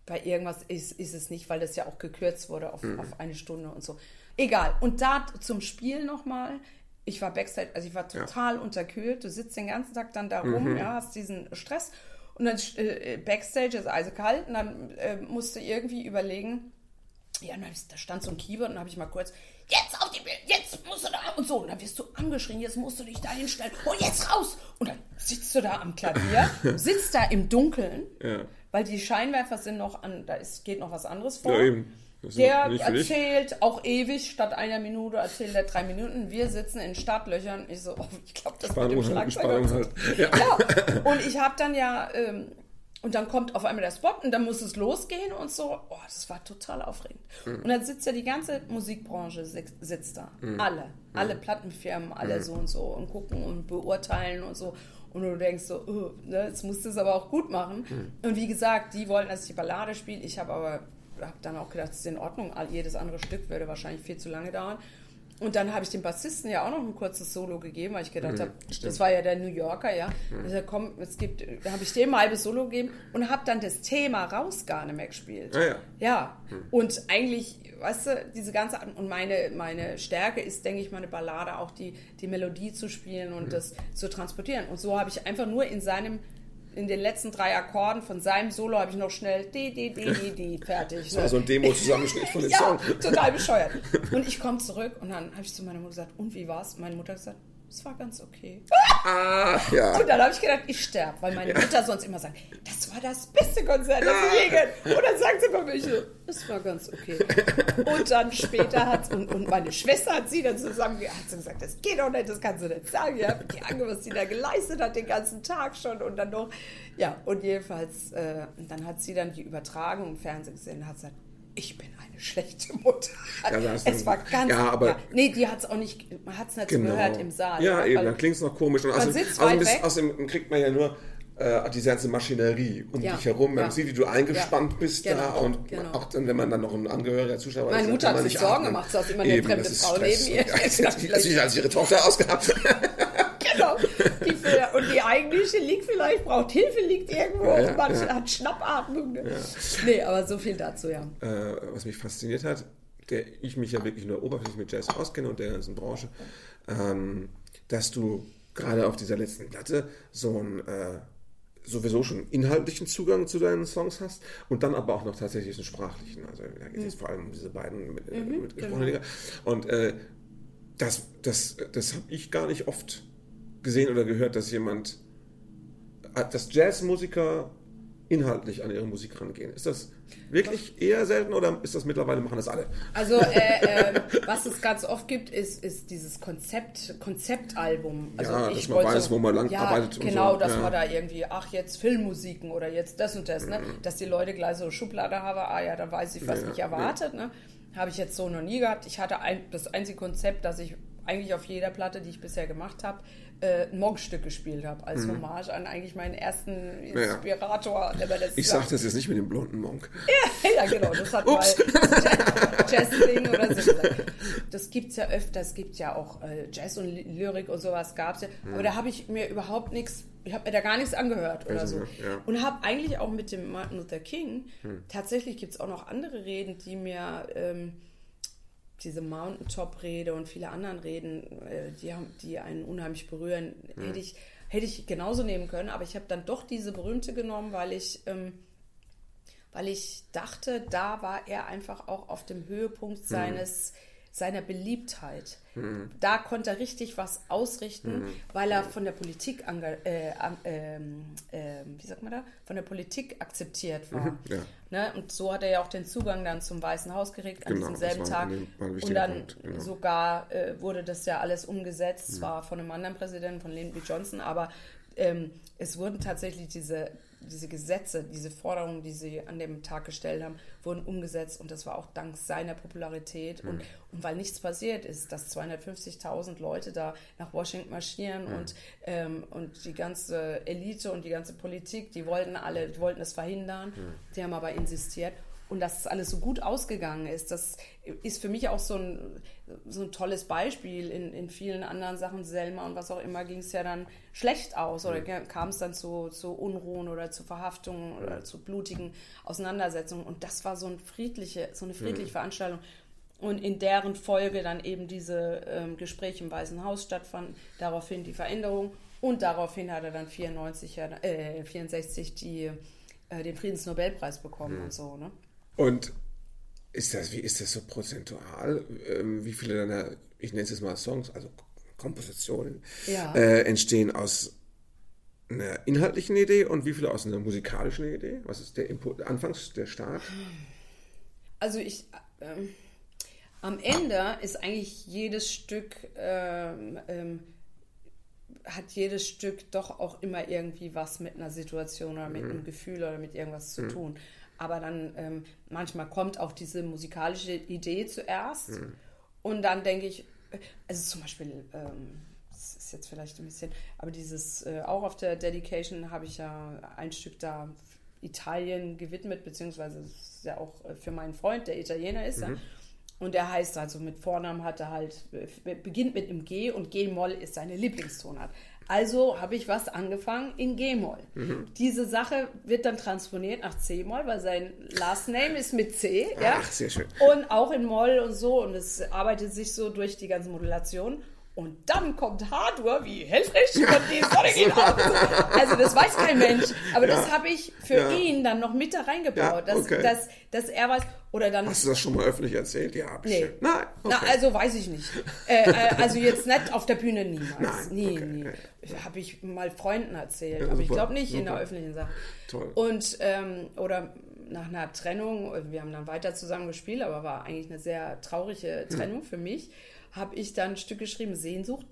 Bei irgendwas ist es nicht, weil das ja auch gekürzt wurde auf 1 Stunde und so. Egal. Und da zum Spiel nochmal... Ich war Backstage, also ich war total unterkühlt. Du sitzt den ganzen Tag dann da rum, hast diesen Stress. Und dann Backstage ist eisekalt und dann musst du irgendwie überlegen, ja, und dann, da stand so ein Keyboard und dann habe ich mal kurz, jetzt auf die Bühne, jetzt musst du da, und so. Und dann wirst du angeschrien, jetzt musst du dich da hinstellen und jetzt raus. Und dann sitzt du da am Klavier, sitzt da im Dunkeln, weil die Scheinwerfer sind noch an, geht noch was anderes vor. Ja, eben. Der erzählt auch ewig, statt 1 Minute erzählt er 3 Minuten. Wir sitzen in Startlöchern. Ich so, ich glaube, das war mit dem Schlagzeug. Halt. Ja. Und ich habe dann und dann kommt auf einmal der Spot und dann muss es losgehen und so. Oh, das war total aufregend. Und dann sitzt ja die ganze Musikbranche sitzt da. Alle Plattenfirmen, alle so und so und gucken und beurteilen und so. Und du denkst so, jetzt musst du es aber auch gut machen. Und wie gesagt, die wollten, dass ich die Ballade spiele. Ich habe aber... habe dann auch gedacht, es ist in Ordnung, jedes andere Stück würde wahrscheinlich viel zu lange dauern. Und dann habe ich dem Bassisten ja auch noch ein kurzes Solo gegeben, weil ich gedacht habe, das war ja der New Yorker, ja. Ich sag, komm, da habe ich dem ein halbes Solo gegeben und habe dann das Thema raus gar nicht mehr gespielt. Und eigentlich, weißt du, diese ganze, und meine Stärke ist, denke ich, meine Ballade, auch die Melodie zu spielen und das zu transportieren. Und so habe ich einfach nur in den letzten 3 Akkorden von seinem Solo habe ich noch schnell fertig. Das war so ein Demo-Zusammenschnitt von dem Song. Total bescheuert. Und ich komme zurück und dann habe ich zu meiner Mutter gesagt, und wie war's? Meine Mutter hat gesagt, es war ganz okay. Ja. Und dann habe ich gedacht, ich sterbe, weil meine Mutter sonst immer sagt, das war das beste Konzert, das ich je gehört. Und dann sagt sie bei mir, das war ganz okay. Und dann später hat und meine Schwester hat sie dann gesagt, das geht doch nicht, das kannst du nicht sagen. Ja, die Anke, was sie da geleistet hat, den ganzen Tag schon und dann noch. Ja, und jedenfalls, dann hat sie dann die Übertragung im Fernsehen gesehen und hat gesagt, ich bin eine schlechte Mutter. Ja, es war ganz... Ja, aber... Ja, nee, die hat es auch nicht... Man hat es nicht gehört im Saal. Ja, eben, dann klingt es noch komisch. Und außerdem kriegt man ja nur diese ganze Maschinerie um dich herum. Man sieht, wie du eingespannt bist da. Und auch dann, wenn man dann noch ein Angehöriger zuschaut... Meine Mutter hat sich Sorgen gemacht, dass immer eine fremde Frau neben ihr... Die lässt sich als ihre Tochter ausgehabt. Genau. Und die eigentliche liegt vielleicht, braucht Hilfe, liegt irgendwo und man hat Schnappatmung. Ne? Ja. Nee, aber so viel dazu, was mich fasziniert hat, ich mich ja wirklich nur oberflächlich mit Jazz auskenne und der ganzen Branche, dass du gerade auf dieser letzten Platte so ein... sowieso schon inhaltlichen Zugang zu deinen Songs hast und dann aber auch noch tatsächlich einen sprachlichen. Also da geht es jetzt vor allem um diese beiden mitgesprochenen Lieder. Und das habe ich gar nicht oft gesehen oder gehört, dass Jazzmusiker inhaltlich an ihre Musik rangehen. Ist das wirklich eher selten oder ist das mittlerweile, machen das alle? Also was es ganz oft gibt, ist dieses Konzeptalbum. Also dass man weiß, wo man lang arbeitet. Genau, und so. Dass man da irgendwie, jetzt Filmmusiken oder jetzt das und das, ne? Dass die Leute gleich so Schublade haben, dann weiß ich, was mich erwartet. Ne? Habe ich jetzt so noch nie gehabt. Ich hatte das einzige Konzept, dass ich eigentlich auf jeder Platte, die ich bisher gemacht habe, ein Munkstück gespielt habe, als Hommage an eigentlich meinen ersten Inspirator. Ich sage das jetzt nicht mit dem blonden Monk. Ja, genau, das hat mal Jazz-Ding oder so gesagt. Das gibt es ja öfter, es gibt ja auch Jazz und Lyrik und sowas gab es ja, aber da habe ich mir überhaupt nichts, ich habe mir da gar nichts angehört oder so. Ja. Und habe eigentlich auch mit dem Martin Luther King, tatsächlich gibt es auch noch andere Reden, die mir... diese Mountaintop-Rede und viele anderen Reden, die einen unheimlich berühren, hätte ich genauso nehmen können, aber ich habe dann doch diese berühmte genommen, weil ich dachte, da war er einfach auch auf dem Höhepunkt seiner Beliebtheit. Da konnte er richtig was ausrichten, weil er von der Politik von der Politik akzeptiert war. Ne? Und so hat er ja auch den Zugang dann zum Weißen Haus gekriegt an diesem selben Tag. Und dann sogar wurde das ja alles umgesetzt, zwar von einem anderen Präsidenten, von Lyndon B. Johnson, aber es wurden tatsächlich diese Gesetze, diese Forderungen, die sie an dem Tag gestellt haben, wurden umgesetzt und das war auch dank seiner Popularität und weil nichts passiert ist, dass 250.000 Leute da nach Washington marschieren und die ganze Elite und die ganze Politik, die wollten es verhindern, die haben aber insistiert und dass das alles so gut ausgegangen ist, das ist für mich auch so ein tolles Beispiel. In vielen anderen Sachen, Selma und was auch immer, ging es ja dann schlecht aus oder kam es dann zu Unruhen oder zu Verhaftungen oder zu blutigen Auseinandersetzungen. Und das war so eine friedliche Veranstaltung. Und in deren Folge dann eben diese Gespräche im Weißen Haus stattfanden, daraufhin die Veränderung. Und daraufhin hat er dann 1964 den Friedensnobelpreis bekommen und so. Ne? Und wie ist das so prozentual? Wie viele deiner, ich nenne es jetzt mal Songs, also Kompositionen, entstehen aus einer inhaltlichen Idee und wie viele aus einer musikalischen Idee? Was ist der Anfangs, der Start? Also am Ende ist eigentlich jedes Stück doch auch immer irgendwie was mit einer Situation oder mit einem Gefühl oder mit irgendwas zu tun. Aber dann manchmal kommt auch diese musikalische Idee zuerst und dann denke ich, also zum Beispiel, das ist jetzt vielleicht ein bisschen, aber dieses, auch auf der Dedication habe ich ja ein Stück da Italien gewidmet, beziehungsweise das ist ja auch für meinen Freund, der Italiener ist ja. Und er heißt also mit Vornamen hat er halt, beginnt mit einem G und G-Moll ist seine Lieblingstonart. Also habe ich was angefangen in G-Moll. Diese Sache wird dann transponiert nach C-Moll, weil sein Last Name ist mit C. Ach, sehr schön. Und auch in Moll und so. Und es arbeitet sich so durch die ganzen Modulationen. Und dann kommt Hardware wie Helfrich und die Sonne geht auf. Also das weiß kein Mensch. Aber das habe ich für ihn dann noch mit da reingebaut, dass er weiß. Oder dann, hast du das schon mal öffentlich erzählt? Ja, habe ich. Nee. Nein. Okay. Na, also weiß ich nicht. Also jetzt nicht auf der Bühne niemals. Nein. Nie. Habe ich mal Freunden erzählt, aber ich glaube nicht in der öffentlichen Sache. Toll. Und oder nach einer Trennung, wir haben dann weiter zusammen gespielt, aber war eigentlich eine sehr traurige Trennung für mich. Habe ich dann ein Stück geschrieben, Sehnsucht.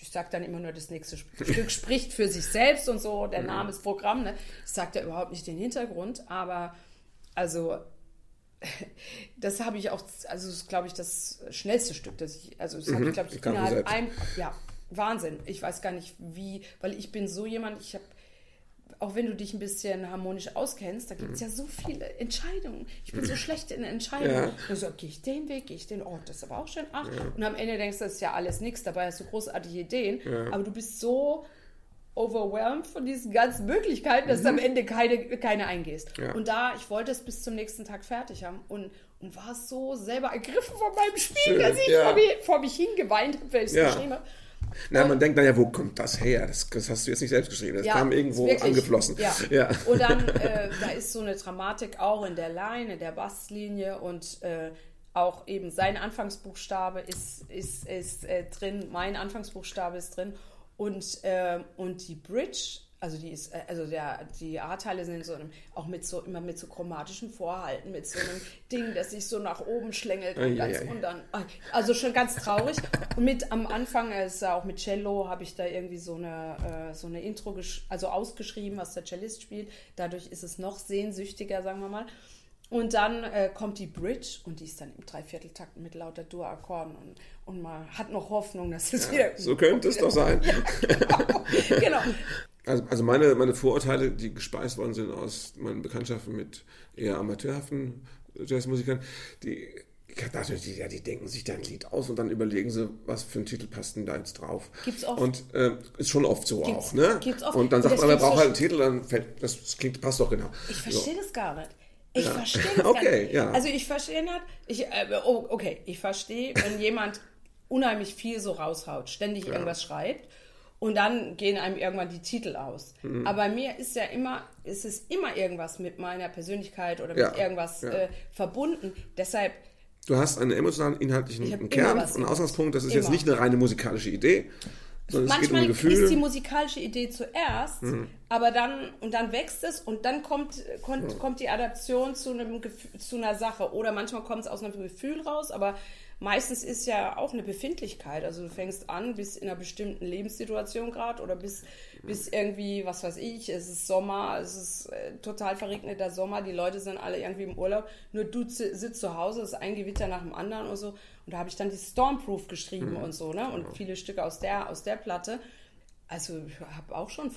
Ich sage dann immer nur, das nächste Stück spricht für sich selbst und so, der Name ist Programm. Ne? Ich sage da überhaupt nicht den Hintergrund, aber also das habe ich auch, also ist, glaube ich, das schnellste Stück, das ich, also das habe ich, glaube ich, innerhalb einem, ja, Wahnsinn. Ich weiß gar nicht, wie, weil ich bin so jemand, ich habe, auch wenn du dich ein bisschen harmonisch auskennst, da gibt es ja so viele Entscheidungen. Ich bin so schlecht in Entscheidungen. Ja. So, gehe ich den Weg, gehe ich den, oh, das ist aber auch schön, ach. Ja. Und am Ende denkst du, das ist ja alles nichts, dabei hast du großartige Ideen, aber du bist so overwhelmed von diesen ganzen Möglichkeiten, dass du am Ende keine eingehst. Ja. Und da, ich wollte es bis zum nächsten Tag fertig haben und war so selber ergriffen von meinem Spiel, schön, dass ich vor mich hingeweint habe, weil ich es geschrieben habe. Na, man denkt dann ja, wo kommt das her? Das hast du jetzt nicht selbst geschrieben, das kam irgendwo angeflossen. Ja. Und dann, da ist so eine Dramatik auch in der Line, in der Basslinie und auch eben sein Anfangsbuchstabe ist drin, mein Anfangsbuchstabe ist drin und die Bridge, also die ist, also die A-Teile sind so einem, auch mit so immer mit so chromatischem Vorhalten, mit so einem Ding, das sich so nach oben schlängelt und dann, also schon ganz traurig. Und mit am Anfang ist auch mit Cello habe ich da irgendwie so eine Intro, also ausgeschrieben, was der Cellist spielt. Dadurch ist es noch sehnsüchtiger, sagen wir mal. Und dann kommt die Bridge und die ist dann im Dreivierteltakt mit lauter Dur-Akkorden und man hat noch Hoffnung, dass es wieder... So könnte es doch sein. Ja, genau. Also meine Vorurteile, die gespeist worden sind aus meinen Bekanntschaften mit eher amateurhaften Jazzmusikern, die denken sich da ein Lied aus und dann überlegen sie, was für einen Titel passt denn da jetzt drauf. Gibt's oft. Und ist schon oft so auch. Ne? Gibt's oft. Und dann sagt man, man braucht halt einen Titel, dann fällt, das klingt, passt doch genau. Ich verstehe das gar nicht. Ich verstehe das gar nicht. Ja. Also ich verstehe nicht, ich verstehe, wenn jemand unheimlich viel so raushaut, ständig irgendwas schreibt und dann gehen einem irgendwann die Titel aus. Mhm. Aber bei mir ist ja immer, es ist immer irgendwas mit meiner Persönlichkeit oder mit irgendwas verbunden. Deshalb... Du hast einen emotionalen, inhaltlichen Kern und Ausgangspunkt. Das ist immer. Jetzt nicht eine reine musikalische Idee. Manchmal ist die musikalische Idee zuerst, aber dann und dann wächst es und dann kommt die Adaption zu einer Sache oder manchmal kommt es aus einem Gefühl raus, aber meistens ist ja auch eine Befindlichkeit, also du fängst an bis in einer bestimmten Lebenssituation gerade oder bis irgendwie, was weiß ich, es ist Sommer, es ist total verregneter Sommer, die Leute sind alle irgendwie im Urlaub, nur du sitzt zu Hause, es ist ein Gewitter nach dem anderen und so. Und da habe ich dann die Stormproof geschrieben und so, ne? Und viele Stücke aus der Platte. Also ich habe auch schon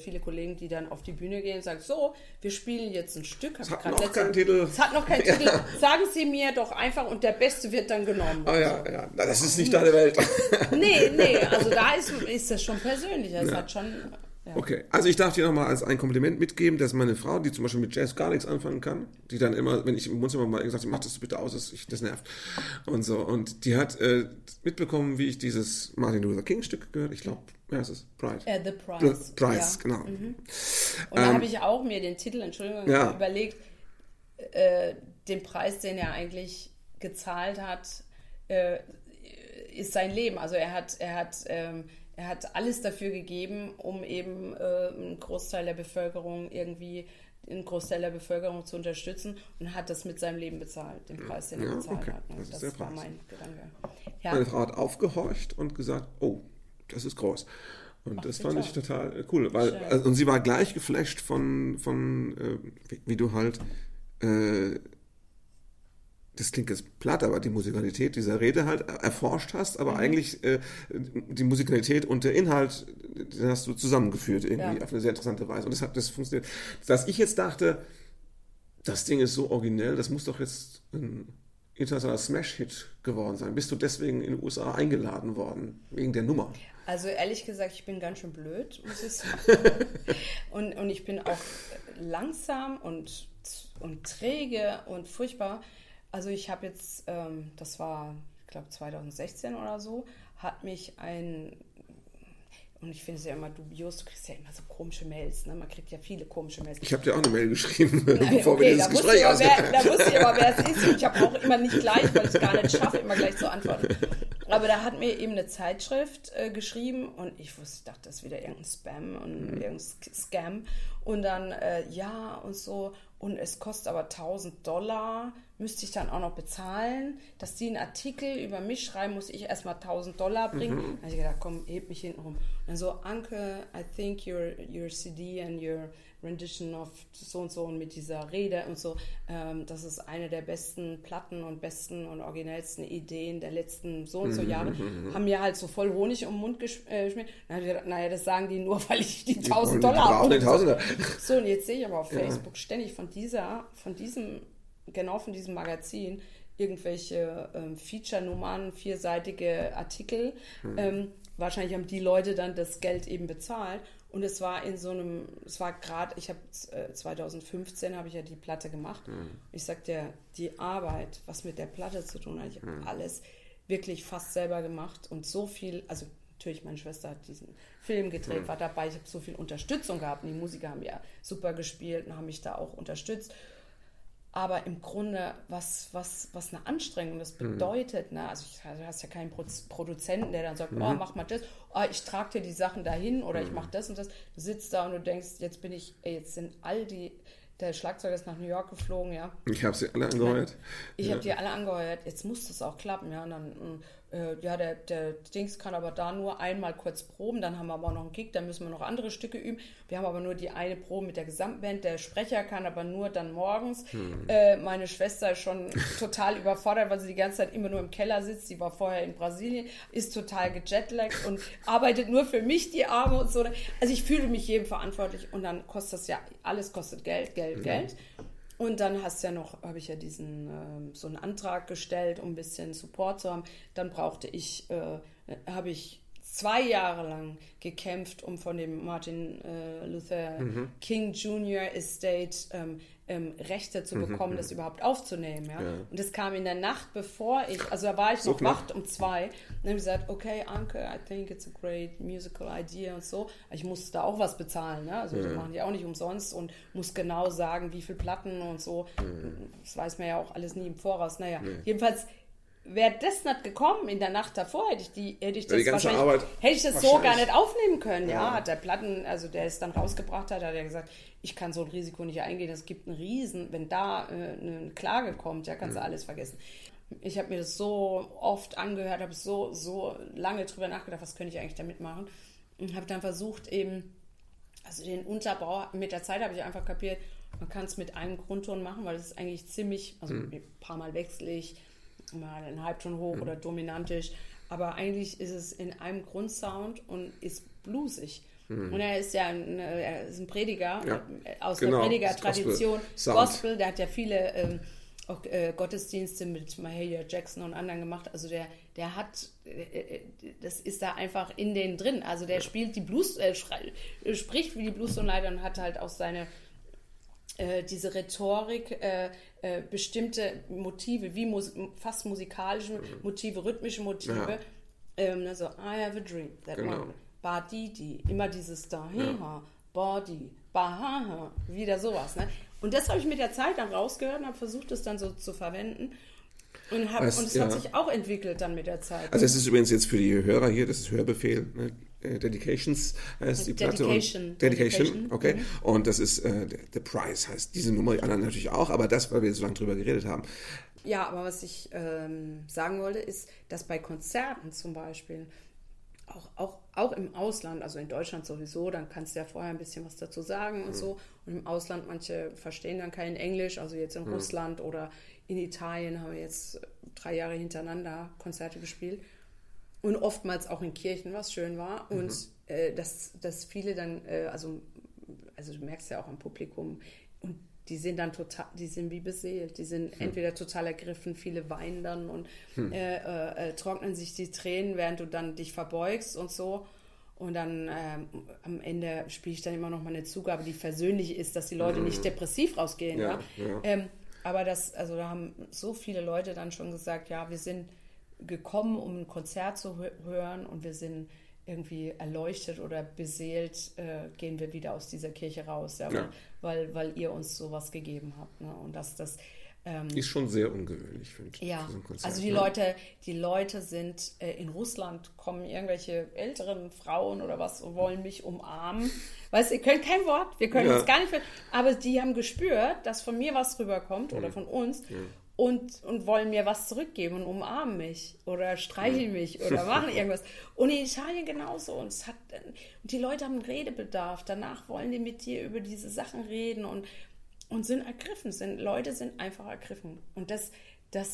viele Kollegen, die dann auf die Bühne gehen und sagen, so, wir spielen jetzt ein Stück. Es hat noch keinen Titel. Sagen Sie mir doch einfach und der Beste wird dann genommen. Ah ja, das ist nicht deine Welt. Nee, also da ist das schon persönlich. Das hat schon... Ja. Okay, also ich darf dir nochmal als ein Kompliment mitgeben, dass meine Frau, die zum Beispiel mit Jazz gar nichts anfangen kann, die dann immer, wenn ich im Wohnzimmer mal gesagt habe, mach das bitte aus, das nervt und so. Und die hat mitbekommen, wie ich dieses Martin Luther King Stück gehört, ich glaube, es ist Pride. The Prize. The Prize, genau. Mhm. Und da habe ich auch mir den Titel, Entschuldigung, überlegt, den Preis, den er eigentlich gezahlt hat, ist sein Leben. Also er hat alles dafür gegeben, um eben einen Großteil der Bevölkerung zu unterstützen und hat das mit seinem Leben bezahlt, den Preis, den er bezahlt hat. Ne? Das war mein Gedanke. Ja. Meine Frau hat aufgehorcht und gesagt, oh, das ist groß. Und das fand ich total cool. Und sie war gleich geflasht von wie du halt... das klingt jetzt platt, aber die Musikalität dieser Rede halt erforscht hast, aber eigentlich die Musikalität und der Inhalt, den hast du zusammengeführt irgendwie auf eine sehr interessante Weise. Und deshalb, das funktioniert. Dass ich jetzt dachte, das Ding ist so originell, das muss doch jetzt ein internationaler Smash-Hit geworden sein. Bist du deswegen in den USA eingeladen worden, wegen der Nummer? Also ehrlich gesagt, ich bin ganz schön blöd, muss ich sagen. und ich bin auch langsam und träge und furchtbar. Also ich habe jetzt, das war, ich glaube 2016 oder so, hat mich ein, und ich finde es ja immer dubios, du kriegst ja immer so komische Mails, ne? Man kriegt ja viele komische Mails. Ich habe dir auch eine Mail geschrieben, bevor wir dieses Gespräch ausgehen. Da wusste ich aber, wer es ist, und ich habe auch immer nicht gleich, weil ich es gar nicht schaffe, immer gleich zu antworten. Aber da hat mir eben eine Zeitschrift geschrieben und ich wusste, ich dachte, das ist wieder irgendein Spam und irgendein Scam. Und dann, ja und so, und es kostet aber $1.000, müsste ich dann auch noch bezahlen, dass die einen Artikel über mich schreiben, muss ich erstmal $1.000 bringen. Dann habe ich gedacht, komm, heb mich hinten rum. Und dann so, Anke, I think your CD and your rendition of so und so und mit dieser Rede und so, das ist eine der besten Platten und besten und originellsten Ideen der letzten so und so Jahre, haben mir halt so voll Honig um den Mund geschmiert. Dann habe ich gedacht, naja, das sagen die nur, weil ich die $1.000 habe. So, und jetzt sehe ich aber auf Facebook ständig von diesem Magazin irgendwelche Feature-Nummern, vierseitige Artikel. Wahrscheinlich haben die Leute dann das Geld eben bezahlt. Und es war in so einem, es war gerade, ich habe 2015 habe ich ja die Platte gemacht. Ich sagte ja, die Arbeit, was mit der Platte zu tun hat, ich habe alles wirklich fast selber gemacht und so viel, also natürlich, meine Schwester hat diesen Film gedreht, war dabei, ich habe so viel Unterstützung gehabt und die Musiker haben ja super gespielt und haben mich da auch unterstützt. Aber im Grunde, was eine Anstrengung das bedeutet, ne? Also du hast ja keinen Produzenten, der dann sagt, oh, mach mal das, oh, ich trage dir die Sachen dahin oder ich mache das und das. Du sitzt da und du denkst, jetzt sind all die, der Schlagzeuger ist nach New York geflogen, ja. Ich habe sie alle angeheuert. Ich habe die alle angeheuert, jetzt muss das auch klappen, ja. Und dann, ja, der Dings kann aber da nur einmal kurz proben, dann haben wir aber noch einen Gig, dann müssen wir noch andere Stücke üben. Wir haben aber nur die eine Probe mit der Gesamtband, der Sprecher kann aber nur dann morgens. Meine Schwester ist schon total überfordert, weil sie die ganze Zeit immer nur im Keller sitzt, sie war vorher in Brasilien, ist total gejetlaggt und arbeitet nur für mich die Arme und so. Also ich fühle mich jedem verantwortlich und dann kostet das ja, alles kostet Geld. Und dann habe ich ja diesen so einen Antrag gestellt, um ein bisschen Support zu haben. Dann habe ich 2 Jahre lang gekämpft, um von dem Martin Luther King Jr. Estate Rechte zu bekommen, das überhaupt aufzunehmen. Ja? Ja. Und das kam in der Nacht, da war ich noch wach um 2. Und dann habe ich gesagt, okay, Anke, I think it's a great musical idea und so. Ich musste da auch was bezahlen, ne? Also das machen die auch nicht umsonst und muss genau sagen, wie viele Platten und so. Das weiß man ja auch alles nie im Voraus. Naja, jedenfalls wäre das nicht gekommen in der Nacht davor, hätte ich das so gar nicht aufnehmen können. Ja, hat der Platten, also der es dann rausgebracht hat, er gesagt, ich kann so ein Risiko nicht eingehen, es gibt einen Riesen, wenn da eine Klage kommt, ja, kannst du alles vergessen. Ich habe mir das so oft angehört, habe so lange drüber nachgedacht, was könnte ich eigentlich damit machen, und habe dann versucht eben, also den Unterbau, mit der Zeit habe ich einfach kapiert, man kann es mit einem Grundton machen, weil das ist eigentlich ziemlich, also ein paar Mal wechsle ich, mal einen Halbton hoch oder dominantisch, aber eigentlich ist es in einem Grundsound und ist bluesig. Und er ist ein Prediger der Prediger-Tradition, Gospel, der hat ja viele Gottesdienste mit Mahalia Jackson und anderen gemacht, also der hat, das ist da einfach in denen drin, also der spielt die Blues, spricht wie die Blues-Tonleiter und hat halt auch seine diese Rhetorik, bestimmte Motive, wie fast musikalische Motive, rhythmische Motive. Also, I have a dream, that one, ba-di-di, immer dieses da-hi-ha, ba-di, ba-ha-ha, wieder sowas. Ne? Und das habe ich mit der Zeit dann rausgehört und habe versucht, das dann so zu verwenden. Und es hat sich auch entwickelt dann mit der Zeit. Also das ist übrigens jetzt für die Hörer hier, das ist Hörbefehl, ne? Dedications heißt die Platte. Dedication, okay. Und das ist, The Prize heißt diese Nummer, die anderen natürlich auch, aber das, weil wir so lange drüber geredet haben. Ja, aber was ich sagen wollte, ist, dass bei Konzerten zum Beispiel, auch im Ausland, also in Deutschland sowieso, dann kannst du ja vorher ein bisschen was dazu sagen und so. Und im Ausland, manche verstehen dann kein Englisch, also jetzt in Russland oder in Italien haben wir jetzt 3 Jahre hintereinander Konzerte gespielt. Und oftmals auch in Kirchen, was schön war. Und dass viele dann, also du merkst ja auch am Publikum, und die sind dann total, die sind wie beseelt, die sind entweder total ergriffen, viele weinen dann und trocknen sich die Tränen, während du dann dich verbeugst und so. Und dann am Ende spiele ich dann immer noch mal eine Zugabe, die versöhnlich ist, dass die Leute nicht depressiv rausgehen. Ja. Aber das, also da haben so viele Leute dann schon gesagt, ja, wir sind gekommen, um ein Konzert zu hören, und wir sind irgendwie erleuchtet oder beseelt, gehen wir wieder aus dieser Kirche raus, ja, ja. Weil ihr uns sowas gegeben habt. Ne? Und das ist schon sehr ungewöhnlich, finde ich. Ja, für so ein Konzert, also die Leute sind in Russland, kommen irgendwelche älteren Frauen oder was und wollen mich umarmen. Weißt du, ihr könnt kein Wort, wir können uns gar nicht, aber die haben gespürt, dass von mir was rüberkommt oder von uns. Ja. Und wollen mir was zurückgeben und umarmen mich oder streicheln mich oder machen irgendwas. Und in Italien genauso. Und die Leute haben einen Redebedarf. Danach wollen die mit dir über diese Sachen reden und sind ergriffen. Leute sind einfach ergriffen. Und das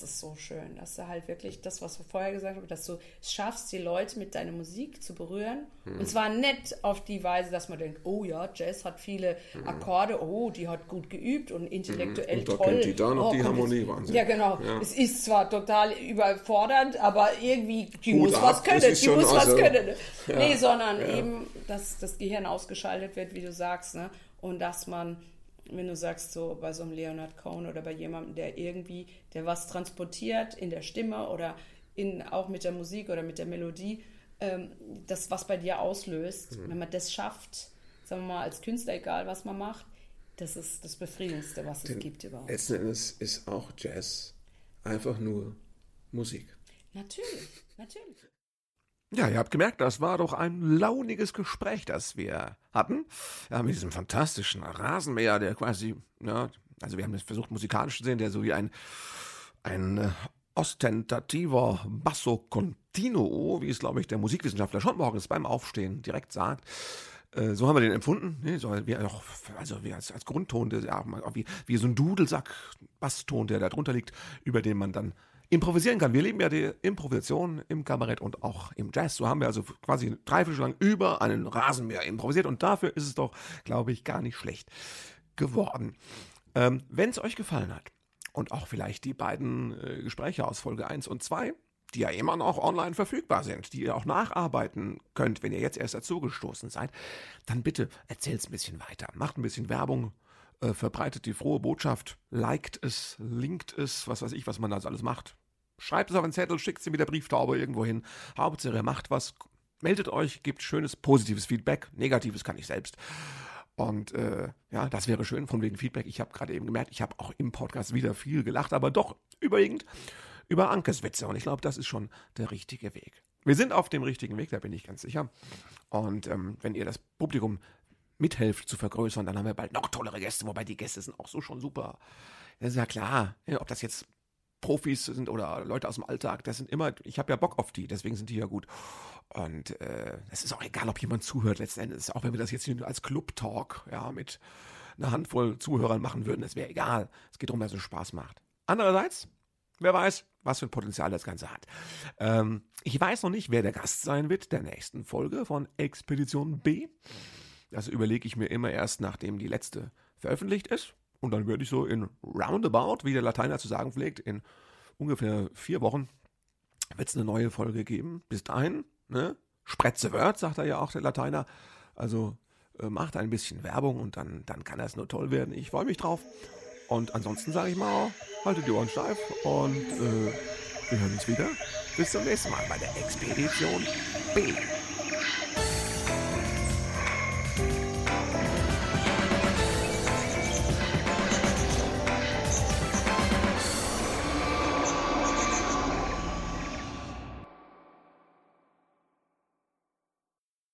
ist so schön, dass du halt wirklich das, was wir vorher gesagt haben, dass du es schaffst, die Leute mit deiner Musik zu berühren. Mhm. Und zwar nicht auf die Weise, dass man denkt, oh ja, Jazz hat viele Akkorde, oh, die hat gut geübt und intellektuell und da toll. Kennt die da noch die Harmonie, Wahnsinn. Ja, genau. Ja. Es ist zwar total überfordernd, aber irgendwie, die muss was können. Ja. Nee, sondern eben, dass das Gehirn ausgeschaltet wird, wie du sagst, ne? Und dass man, wenn du sagst, so bei so einem Leonard Cohen oder bei jemandem, der was transportiert in der Stimme oder auch mit der Musik oder mit der Melodie, das, was bei dir auslöst, wenn man das schafft, sagen wir mal, als Künstler, egal was man macht, das ist das Befriedigendste, was es gibt überhaupt. Letzten Endes ist auch Jazz einfach nur Musik. Natürlich, natürlich. Ja, ihr habt gemerkt, das war doch ein launiges Gespräch, das wir hatten. Ja, mit diesem fantastischen Rasenmäher, der quasi, ja, also wir haben versucht musikalisch zu sehen, der so wie ein ostentativer Basso Continuo, wie es, glaube ich, der Musikwissenschaftler schon morgens beim Aufstehen direkt sagt. So haben wir den empfunden, also wie als Grundton, wie so ein Dudelsack-Basston, der da drunter liegt, über den man dann improvisieren kann. Wir lieben ja die Improvisation im Kabarett und auch im Jazz. So haben wir also quasi 3 Stunden lang über einen Rasenmäher improvisiert, und dafür ist es doch, glaube ich, gar nicht schlecht geworden. Wenn es euch gefallen hat und auch vielleicht die beiden Gespräche aus Folge 1 und 2, die ja immer noch online verfügbar sind, die ihr auch nacharbeiten könnt, wenn ihr jetzt erst dazugestoßen seid, dann bitte erzählt's ein bisschen weiter, macht ein bisschen Werbung, verbreitet die frohe Botschaft, liked es, linkt es, was weiß ich, was man da so alles macht. Schreibt es auf einen Zettel, schickt sie mit der Brieftaube irgendwo hin. Hauptsache, ihr macht was. Meldet euch, gebt schönes, positives Feedback. Negatives kann ich selbst. Und ja, das wäre schön, von wegen Feedback. Ich habe gerade eben gemerkt, ich habe auch im Podcast wieder viel gelacht, aber doch überwiegend über Ankes Witze. Und ich glaube, das ist schon der richtige Weg. Wir sind auf dem richtigen Weg, da bin ich ganz sicher. Und wenn ihr das Publikum mithilft zu vergrößern, dann haben wir bald noch tollere Gäste, wobei die Gäste sind auch so schon super. Das ist ja klar, ob das jetzt Profis sind oder Leute aus dem Alltag, das sind immer, ich habe ja Bock auf die, deswegen sind die ja gut. Und es ist auch egal, ob jemand zuhört letzten Endes, auch wenn wir das jetzt hier als Club-Talk mit einer Handvoll Zuhörern machen würden, das wäre egal. Es geht darum, dass es Spaß macht. Andererseits, wer weiß, was für ein Potenzial das Ganze hat. Ich weiß noch nicht, wer der Gast sein wird der nächsten Folge von Expedition B. Das überlege ich mir immer erst, nachdem die letzte veröffentlicht ist. Und dann würde ich so in roundabout, wie der Lateiner zu sagen pflegt, in ungefähr 4 Wochen wird es eine neue Folge geben. Bis dahin, ne? Spretze Word, sagt er ja auch, der Lateiner. Also macht ein bisschen Werbung und dann kann das nur toll werden. Ich freue mich drauf. Und ansonsten sage ich mal, haltet die Ohren steif und wir hören uns wieder. Bis zum nächsten Mal bei der Expedition B.